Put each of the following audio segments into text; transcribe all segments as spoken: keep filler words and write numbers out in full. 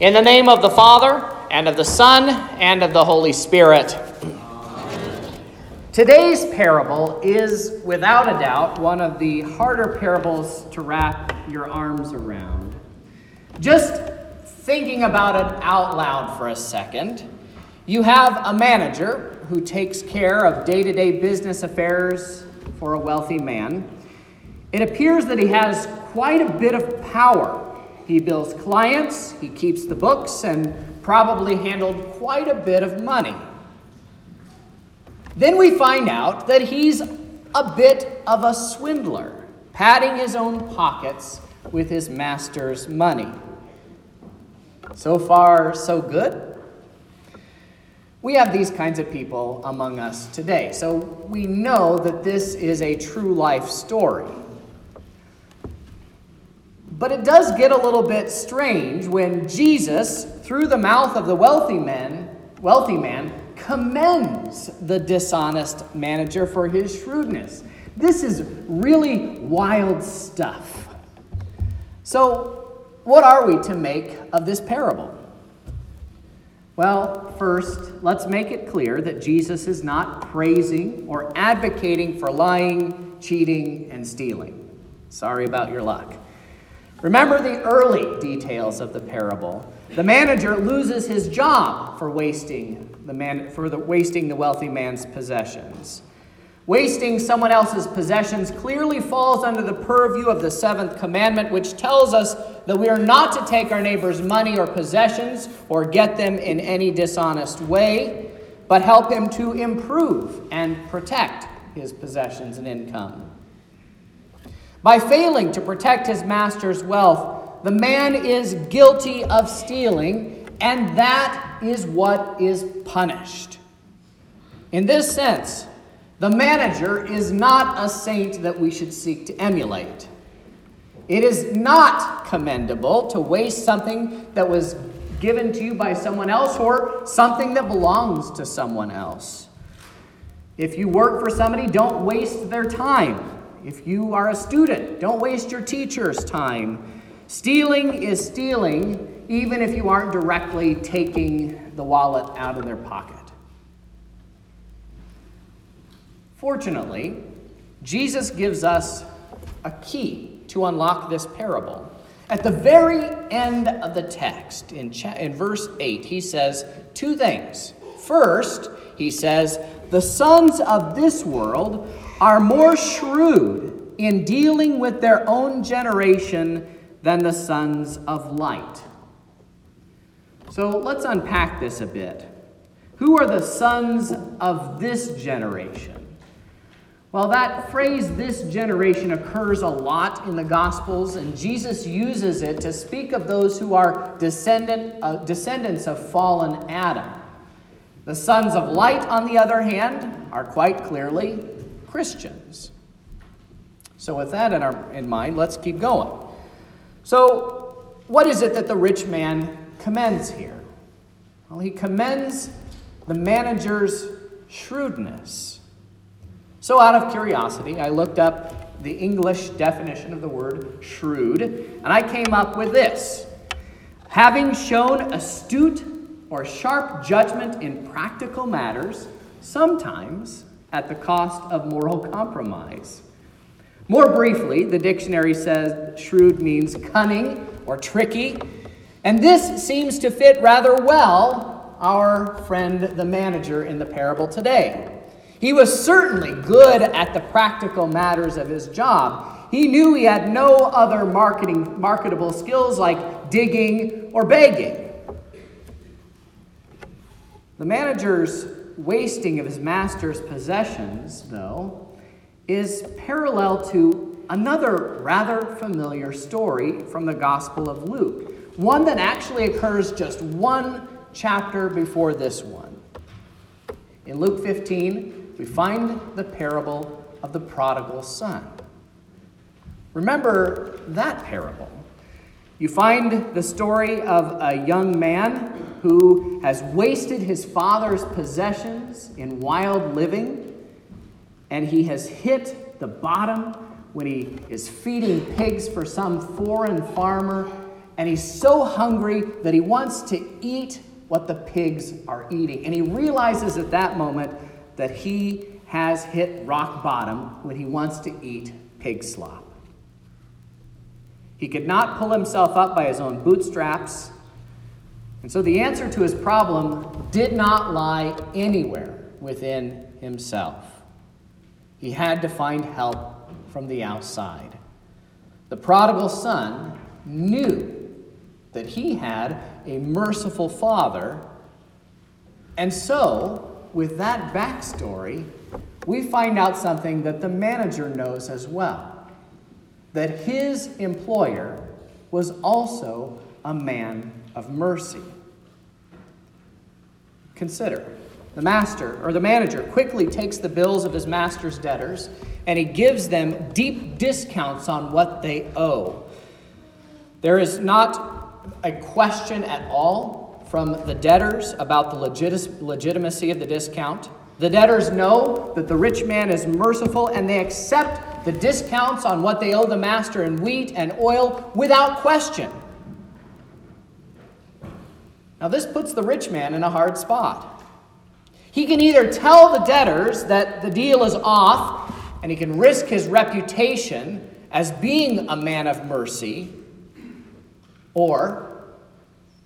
In the name of the Father, and of the Son, and of the Holy Spirit. Today's parable is, without a doubt, one of the harder parables to wrap your arms around. Just thinking about it out loud for a second, you have a manager who takes care of day-to-day business affairs for a wealthy man. It appears that he has quite a bit of power. He bills clients, he keeps the books, and probably handled quite a bit of money. Then we find out that he's a bit of a swindler, padding his own pockets with his master's money. So far, so good. We have these kinds of people among us today, so we know that this is a true life story. But it does get a little bit strange when Jesus, through the mouth of the wealthy man, wealthy man, commends the dishonest manager for his shrewdness. This is really wild stuff. So, what are we to make of this parable? Well, first, let's make it clear that Jesus is not praising or advocating for lying, cheating, and stealing. Sorry about your luck. Remember the early details of the parable. The manager loses his job for wasting the man for the wasting the wealthy man's possessions. Wasting someone else's possessions clearly falls under the purview of the seventh commandment, which tells us that we are not to take our neighbor's money or possessions or get them in any dishonest way, but help him to improve and protect his possessions and income. By failing to protect his master's wealth, the man is guilty of stealing, and that is what is punished. In this sense, the manager is not a saint that we should seek to emulate. It is not commendable to waste something that was given to you by someone else or something that belongs to someone else. If you work for somebody, don't waste their time. If you are a student, don't waste your teacher's time. Stealing is stealing, even if you aren't directly taking the wallet out of their pocket. Fortunately, Jesus gives us a key to unlock this parable. At the very end of the text, in, cha- in verse eight, he says two things. First, he says, the sons of this world are more shrewd in dealing with their own generation than the sons of light. So let's unpack this a bit. Who are the sons of this generation? Well, that phrase, this generation, occurs a lot in the Gospels, and Jesus uses it to speak of those who are descendant, uh, descendants of fallen Adam. The sons of light, on the other hand, are quite clearly Christians. So with that in, our, in mind, let's keep going. So what is it that the rich man commends here? Well, he commends the manager's shrewdness. So out of curiosity, I looked up the English definition of the word shrewd, and I came up with this. Having shown astute or sharp judgment in practical matters, sometimes at the cost of moral compromise. More briefly, the dictionary says shrewd means cunning or tricky, and this seems to fit rather well our friend the manager in the parable today. He was certainly good at the practical matters of his job. He knew he had no other marketing, marketable skills like digging or begging. The manager's wasting of his master's possessions, though, is parallel to another rather familiar story from the Gospel of Luke, one that actually occurs just one chapter before this one. In Luke fifteen, we find the parable of the prodigal son. Remember that parable. You find the story of a young man who has wasted his father's possessions in wild living, and he has hit the bottom when he is feeding pigs for some foreign farmer, and he's so hungry that he wants to eat what the pigs are eating. And he realizes at that moment that he has hit rock bottom when he wants to eat pig slop. He could not pull himself up by his own bootstraps. And so the answer to his problem did not lie anywhere within himself. He had to find help from the outside. The prodigal son knew that he had a merciful father. And so, with that backstory, we find out something that the manager knows as well. That his employer was also a man of mercy. Consider, the master or the manager quickly takes the bills of his master's debtors and he gives them deep discounts on what they owe. There is not a question at all from the debtors about the legit- legitimacy of the discount. The debtors know that the rich man is merciful, and they accept the discounts on what they owe the master in wheat and oil without question. Now, this puts the rich man in a hard spot. He can either tell the debtors that the deal is off, and he can risk his reputation as being a man of mercy, or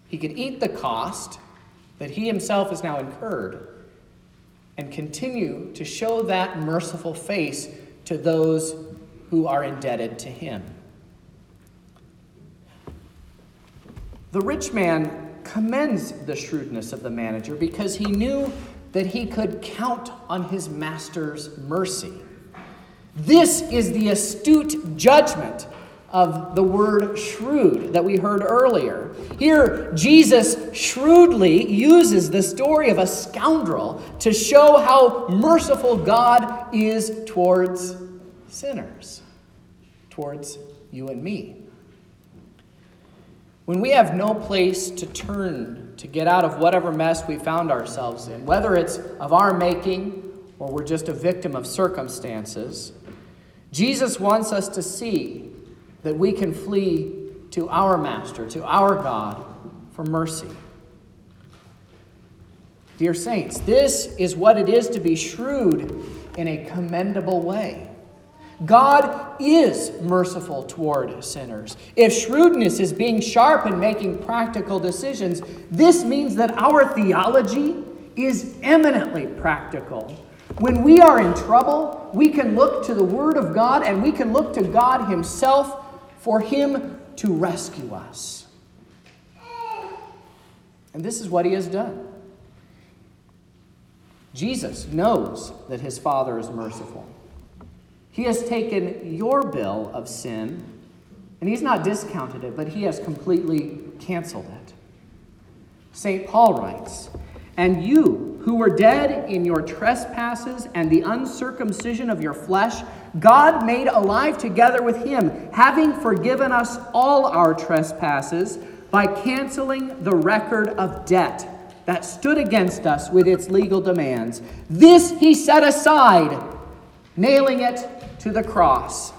he could eat the cost that he himself has now incurred and continue to show that merciful face to those who are indebted to him. The rich man commends the shrewdness of the manager because he knew that he could count on his master's mercy. This is the astute judgment of the word shrewd that we heard earlier. Here, Jesus shrewdly uses the story of a scoundrel to show how merciful God is towards sinners, towards you and me. When we have no place to turn to get out of whatever mess we found ourselves in, whether it's of our making or we're just a victim of circumstances, Jesus wants us to see that we can flee to our master, to our God, for mercy. Dear saints, this is what it is to be shrewd in a commendable way. God is merciful toward sinners. If shrewdness is being sharp and making practical decisions, this means that our theology is eminently practical. When we are in trouble, we can look to the Word of God, and we can look to God Himself for Him to rescue us. And this is what He has done. Jesus knows that His Father is merciful. He has taken your bill of sin, and He's not discounted it, but He has completely canceled it. Saint Paul writes, "And you, who were dead in your trespasses and the uncircumcision of your flesh, God made alive together with Him, having forgiven us all our trespasses by canceling the record of debt that stood against us with its legal demands. This He set aside, nailing it to the cross."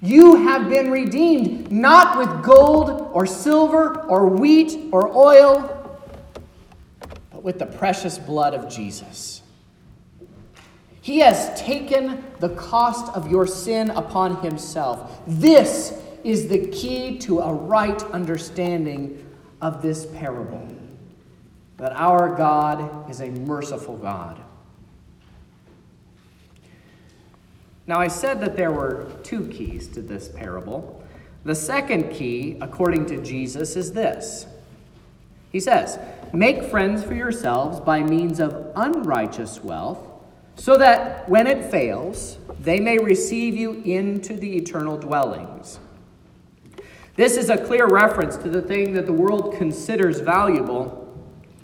You have been redeemed, not with gold or silver or wheat or oil, with the precious blood of Jesus. He has taken the cost of your sin upon Himself. This is the key to a right understanding of this parable, that our God is a merciful God. Now, I said that there were two keys to this parable. The second key, according to Jesus, is this. He says, "Make friends for yourselves by means of unrighteous wealth, so that when it fails, they may receive you into the eternal dwellings." This is a clear reference to the thing that the world considers valuable,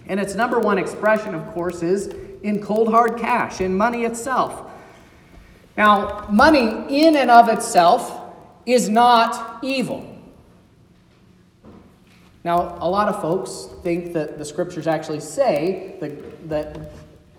and its number one expression, of course, is in cold hard cash, in money itself. Now, money in and of itself is not evil. Now, a lot of folks think that the scriptures actually say that, that,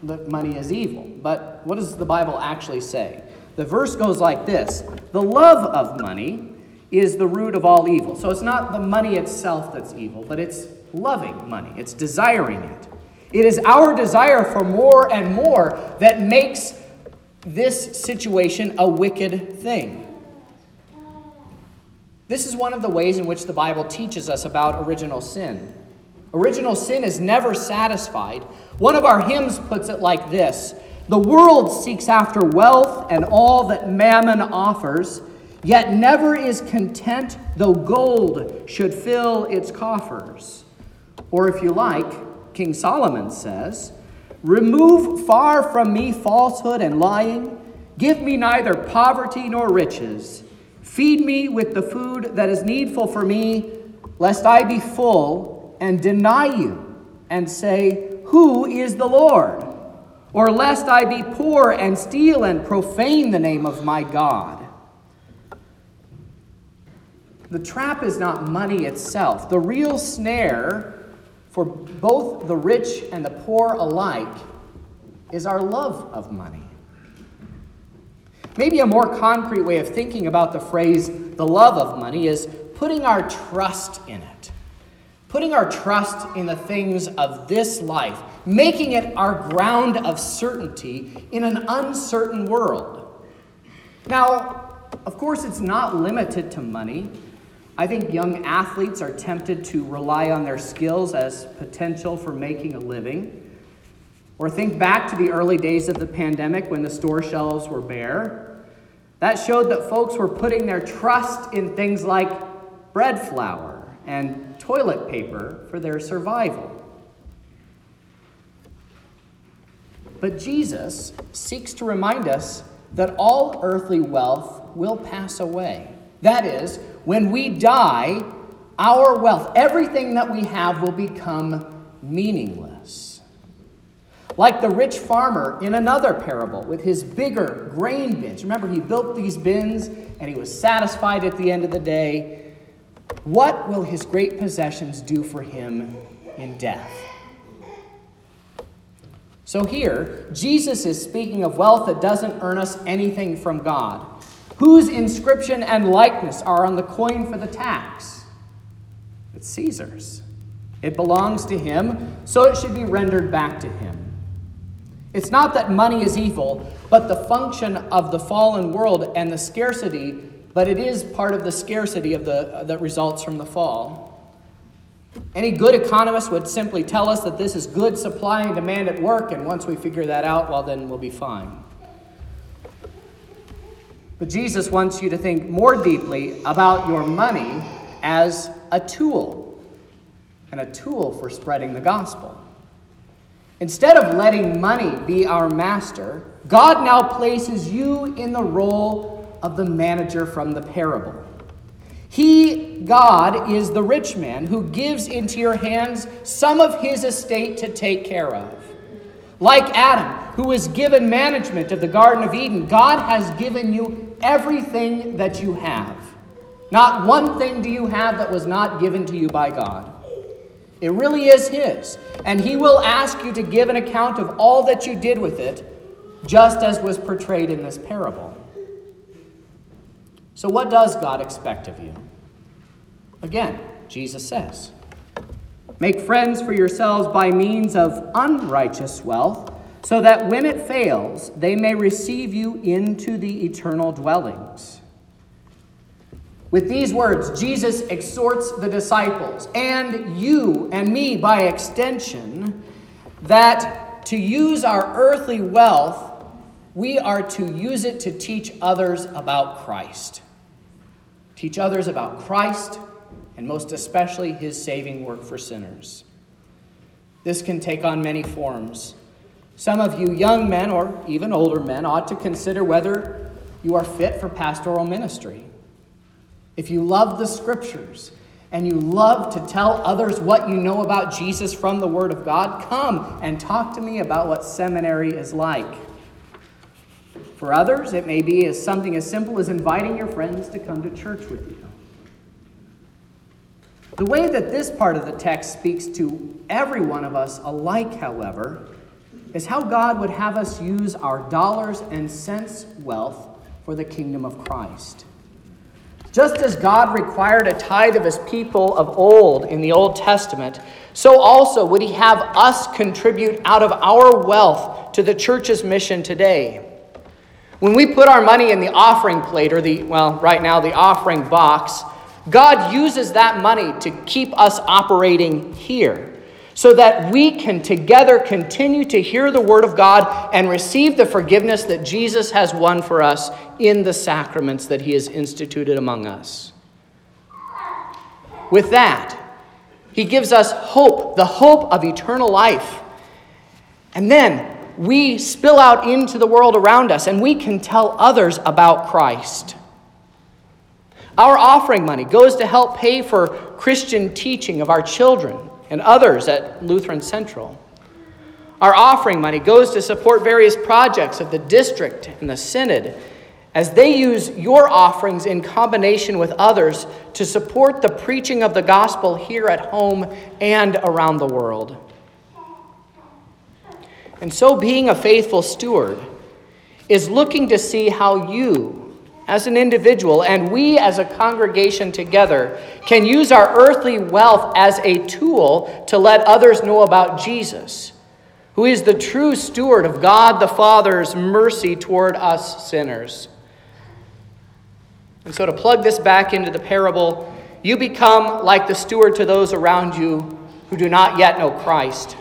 that money is evil. But what does the Bible actually say? The verse goes like this: "The love of money is the root of all evil. So it's not the money itself that's evil, but it's loving money. It's desiring it. It is our desire for more and more that makes this situation a wicked thing. This is one of the ways in which the Bible teaches us about original sin. Original sin is never satisfied. One of our hymns puts it like this: "The world seeks after wealth and all that mammon offers, yet never is content though gold should fill its coffers." Or if you like, King Solomon says, "Remove far from me falsehood and lying. Give me neither poverty nor riches. Feed me with the food that is needful for me, lest I be full and deny you and say, 'Who is the Lord?' Or lest I be poor and steal and profane the name of my God." The trap is not money itself. The real snare for both the rich and the poor alike is our love of money. Maybe a more concrete way of thinking about the phrase, the love of money, is putting our trust in it. Putting our trust in the things of this life, making it our ground of certainty in an uncertain world. Now, of course, it's not limited to money. I think young athletes are tempted to rely on their skills as potential for making a living. Or think back to the early days of the pandemic when the store shelves were bare. That showed that folks were putting their trust in things like bread flour and toilet paper for their survival. But Jesus seeks to remind us that all earthly wealth will pass away. That is, when we die, our wealth, everything that we have, will become meaningless. Like the rich farmer in another parable with his bigger grain bins. Remember, he built these bins and he was satisfied at the end of the day. What will his great possessions do for him in death? So here, Jesus is speaking of wealth that doesn't earn us anything from God, whose inscription and likeness are on the coin for the tax. It's Caesar's. It belongs to him, so it should be rendered back to him. It's not that money is evil, but the function of the fallen world and the scarcity, but it is part of the scarcity of the, that results from the fall. Any good economist would simply tell us that this is good supply and demand at work, and once we figure that out, well, then we'll be fine. But Jesus wants you to think more deeply about your money as a tool, and a tool for spreading the gospel. Instead of letting money be our master, God now places you in the role of the manager from the parable. He, God, is the rich man who gives into your hands some of his estate to take care of. Like Adam, who was given management of the Garden of Eden, God has given you everything that you have. Not one thing do you have that was not given to you by God. It really is his, and he will ask you to give an account of all that you did with it, just as was portrayed in this parable. So what does God expect of you? Again, Jesus says, "Make friends for yourselves by means of unrighteous wealth, so that when it fails, they may receive you into the eternal dwellings." With these words, Jesus exhorts the disciples, and you and me by extension, that to use our earthly wealth, we are to use it to teach others about Christ. Teach others about Christ, and most especially his saving work for sinners. This can take on many forms. Some of you young men, or even older men, ought to consider whether you are fit for pastoral ministry. If you love the Scriptures and you love to tell others what you know about Jesus from the Word of God, come and talk to me about what seminary is like. For others, it may be as something as simple as inviting your friends to come to church with you. The way that this part of the text speaks to every one of us alike, however, is how God would have us use our dollars and cents wealth for the kingdom of Christ. Just as God required a tithe of his people of old in the Old Testament, so also would he have us contribute out of our wealth to the church's mission today. When we put our money in the offering plate, or the, well, right now, the offering box, God uses that money to keep us operating here so that we can together continue to hear the word of God and receive the forgiveness that Jesus has won for us in the sacraments that he has instituted among us. With that, he gives us hope, the hope of eternal life. And then we spill out into the world around us and we can tell others about Christ. Our offering money goes to help pay for Christian teaching of our children and others at Lutheran Central. Our offering money goes to support various projects of the district and the synod as they use your offerings in combination with others to support the preaching of the gospel here at home and around the world. And so being a faithful steward is looking to see how you, as an individual, and we as a congregation together, can use our earthly wealth as a tool to let others know about Jesus, who is the true steward of God the Father's mercy toward us sinners. And so to plug this back into the parable, you become like the steward to those around you who do not yet know Christ.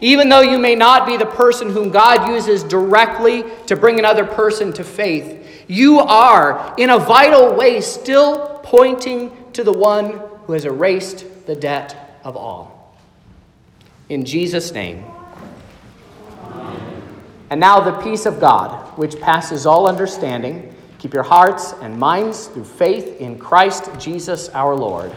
Even though you may not be the person whom God uses directly to bring another person to faith, you are, in a vital way, still pointing to the one who has erased the debt of all. In Jesus' name. Amen. And now the peace of God, which passes all understanding, keep your hearts and minds through faith in Christ Jesus our Lord.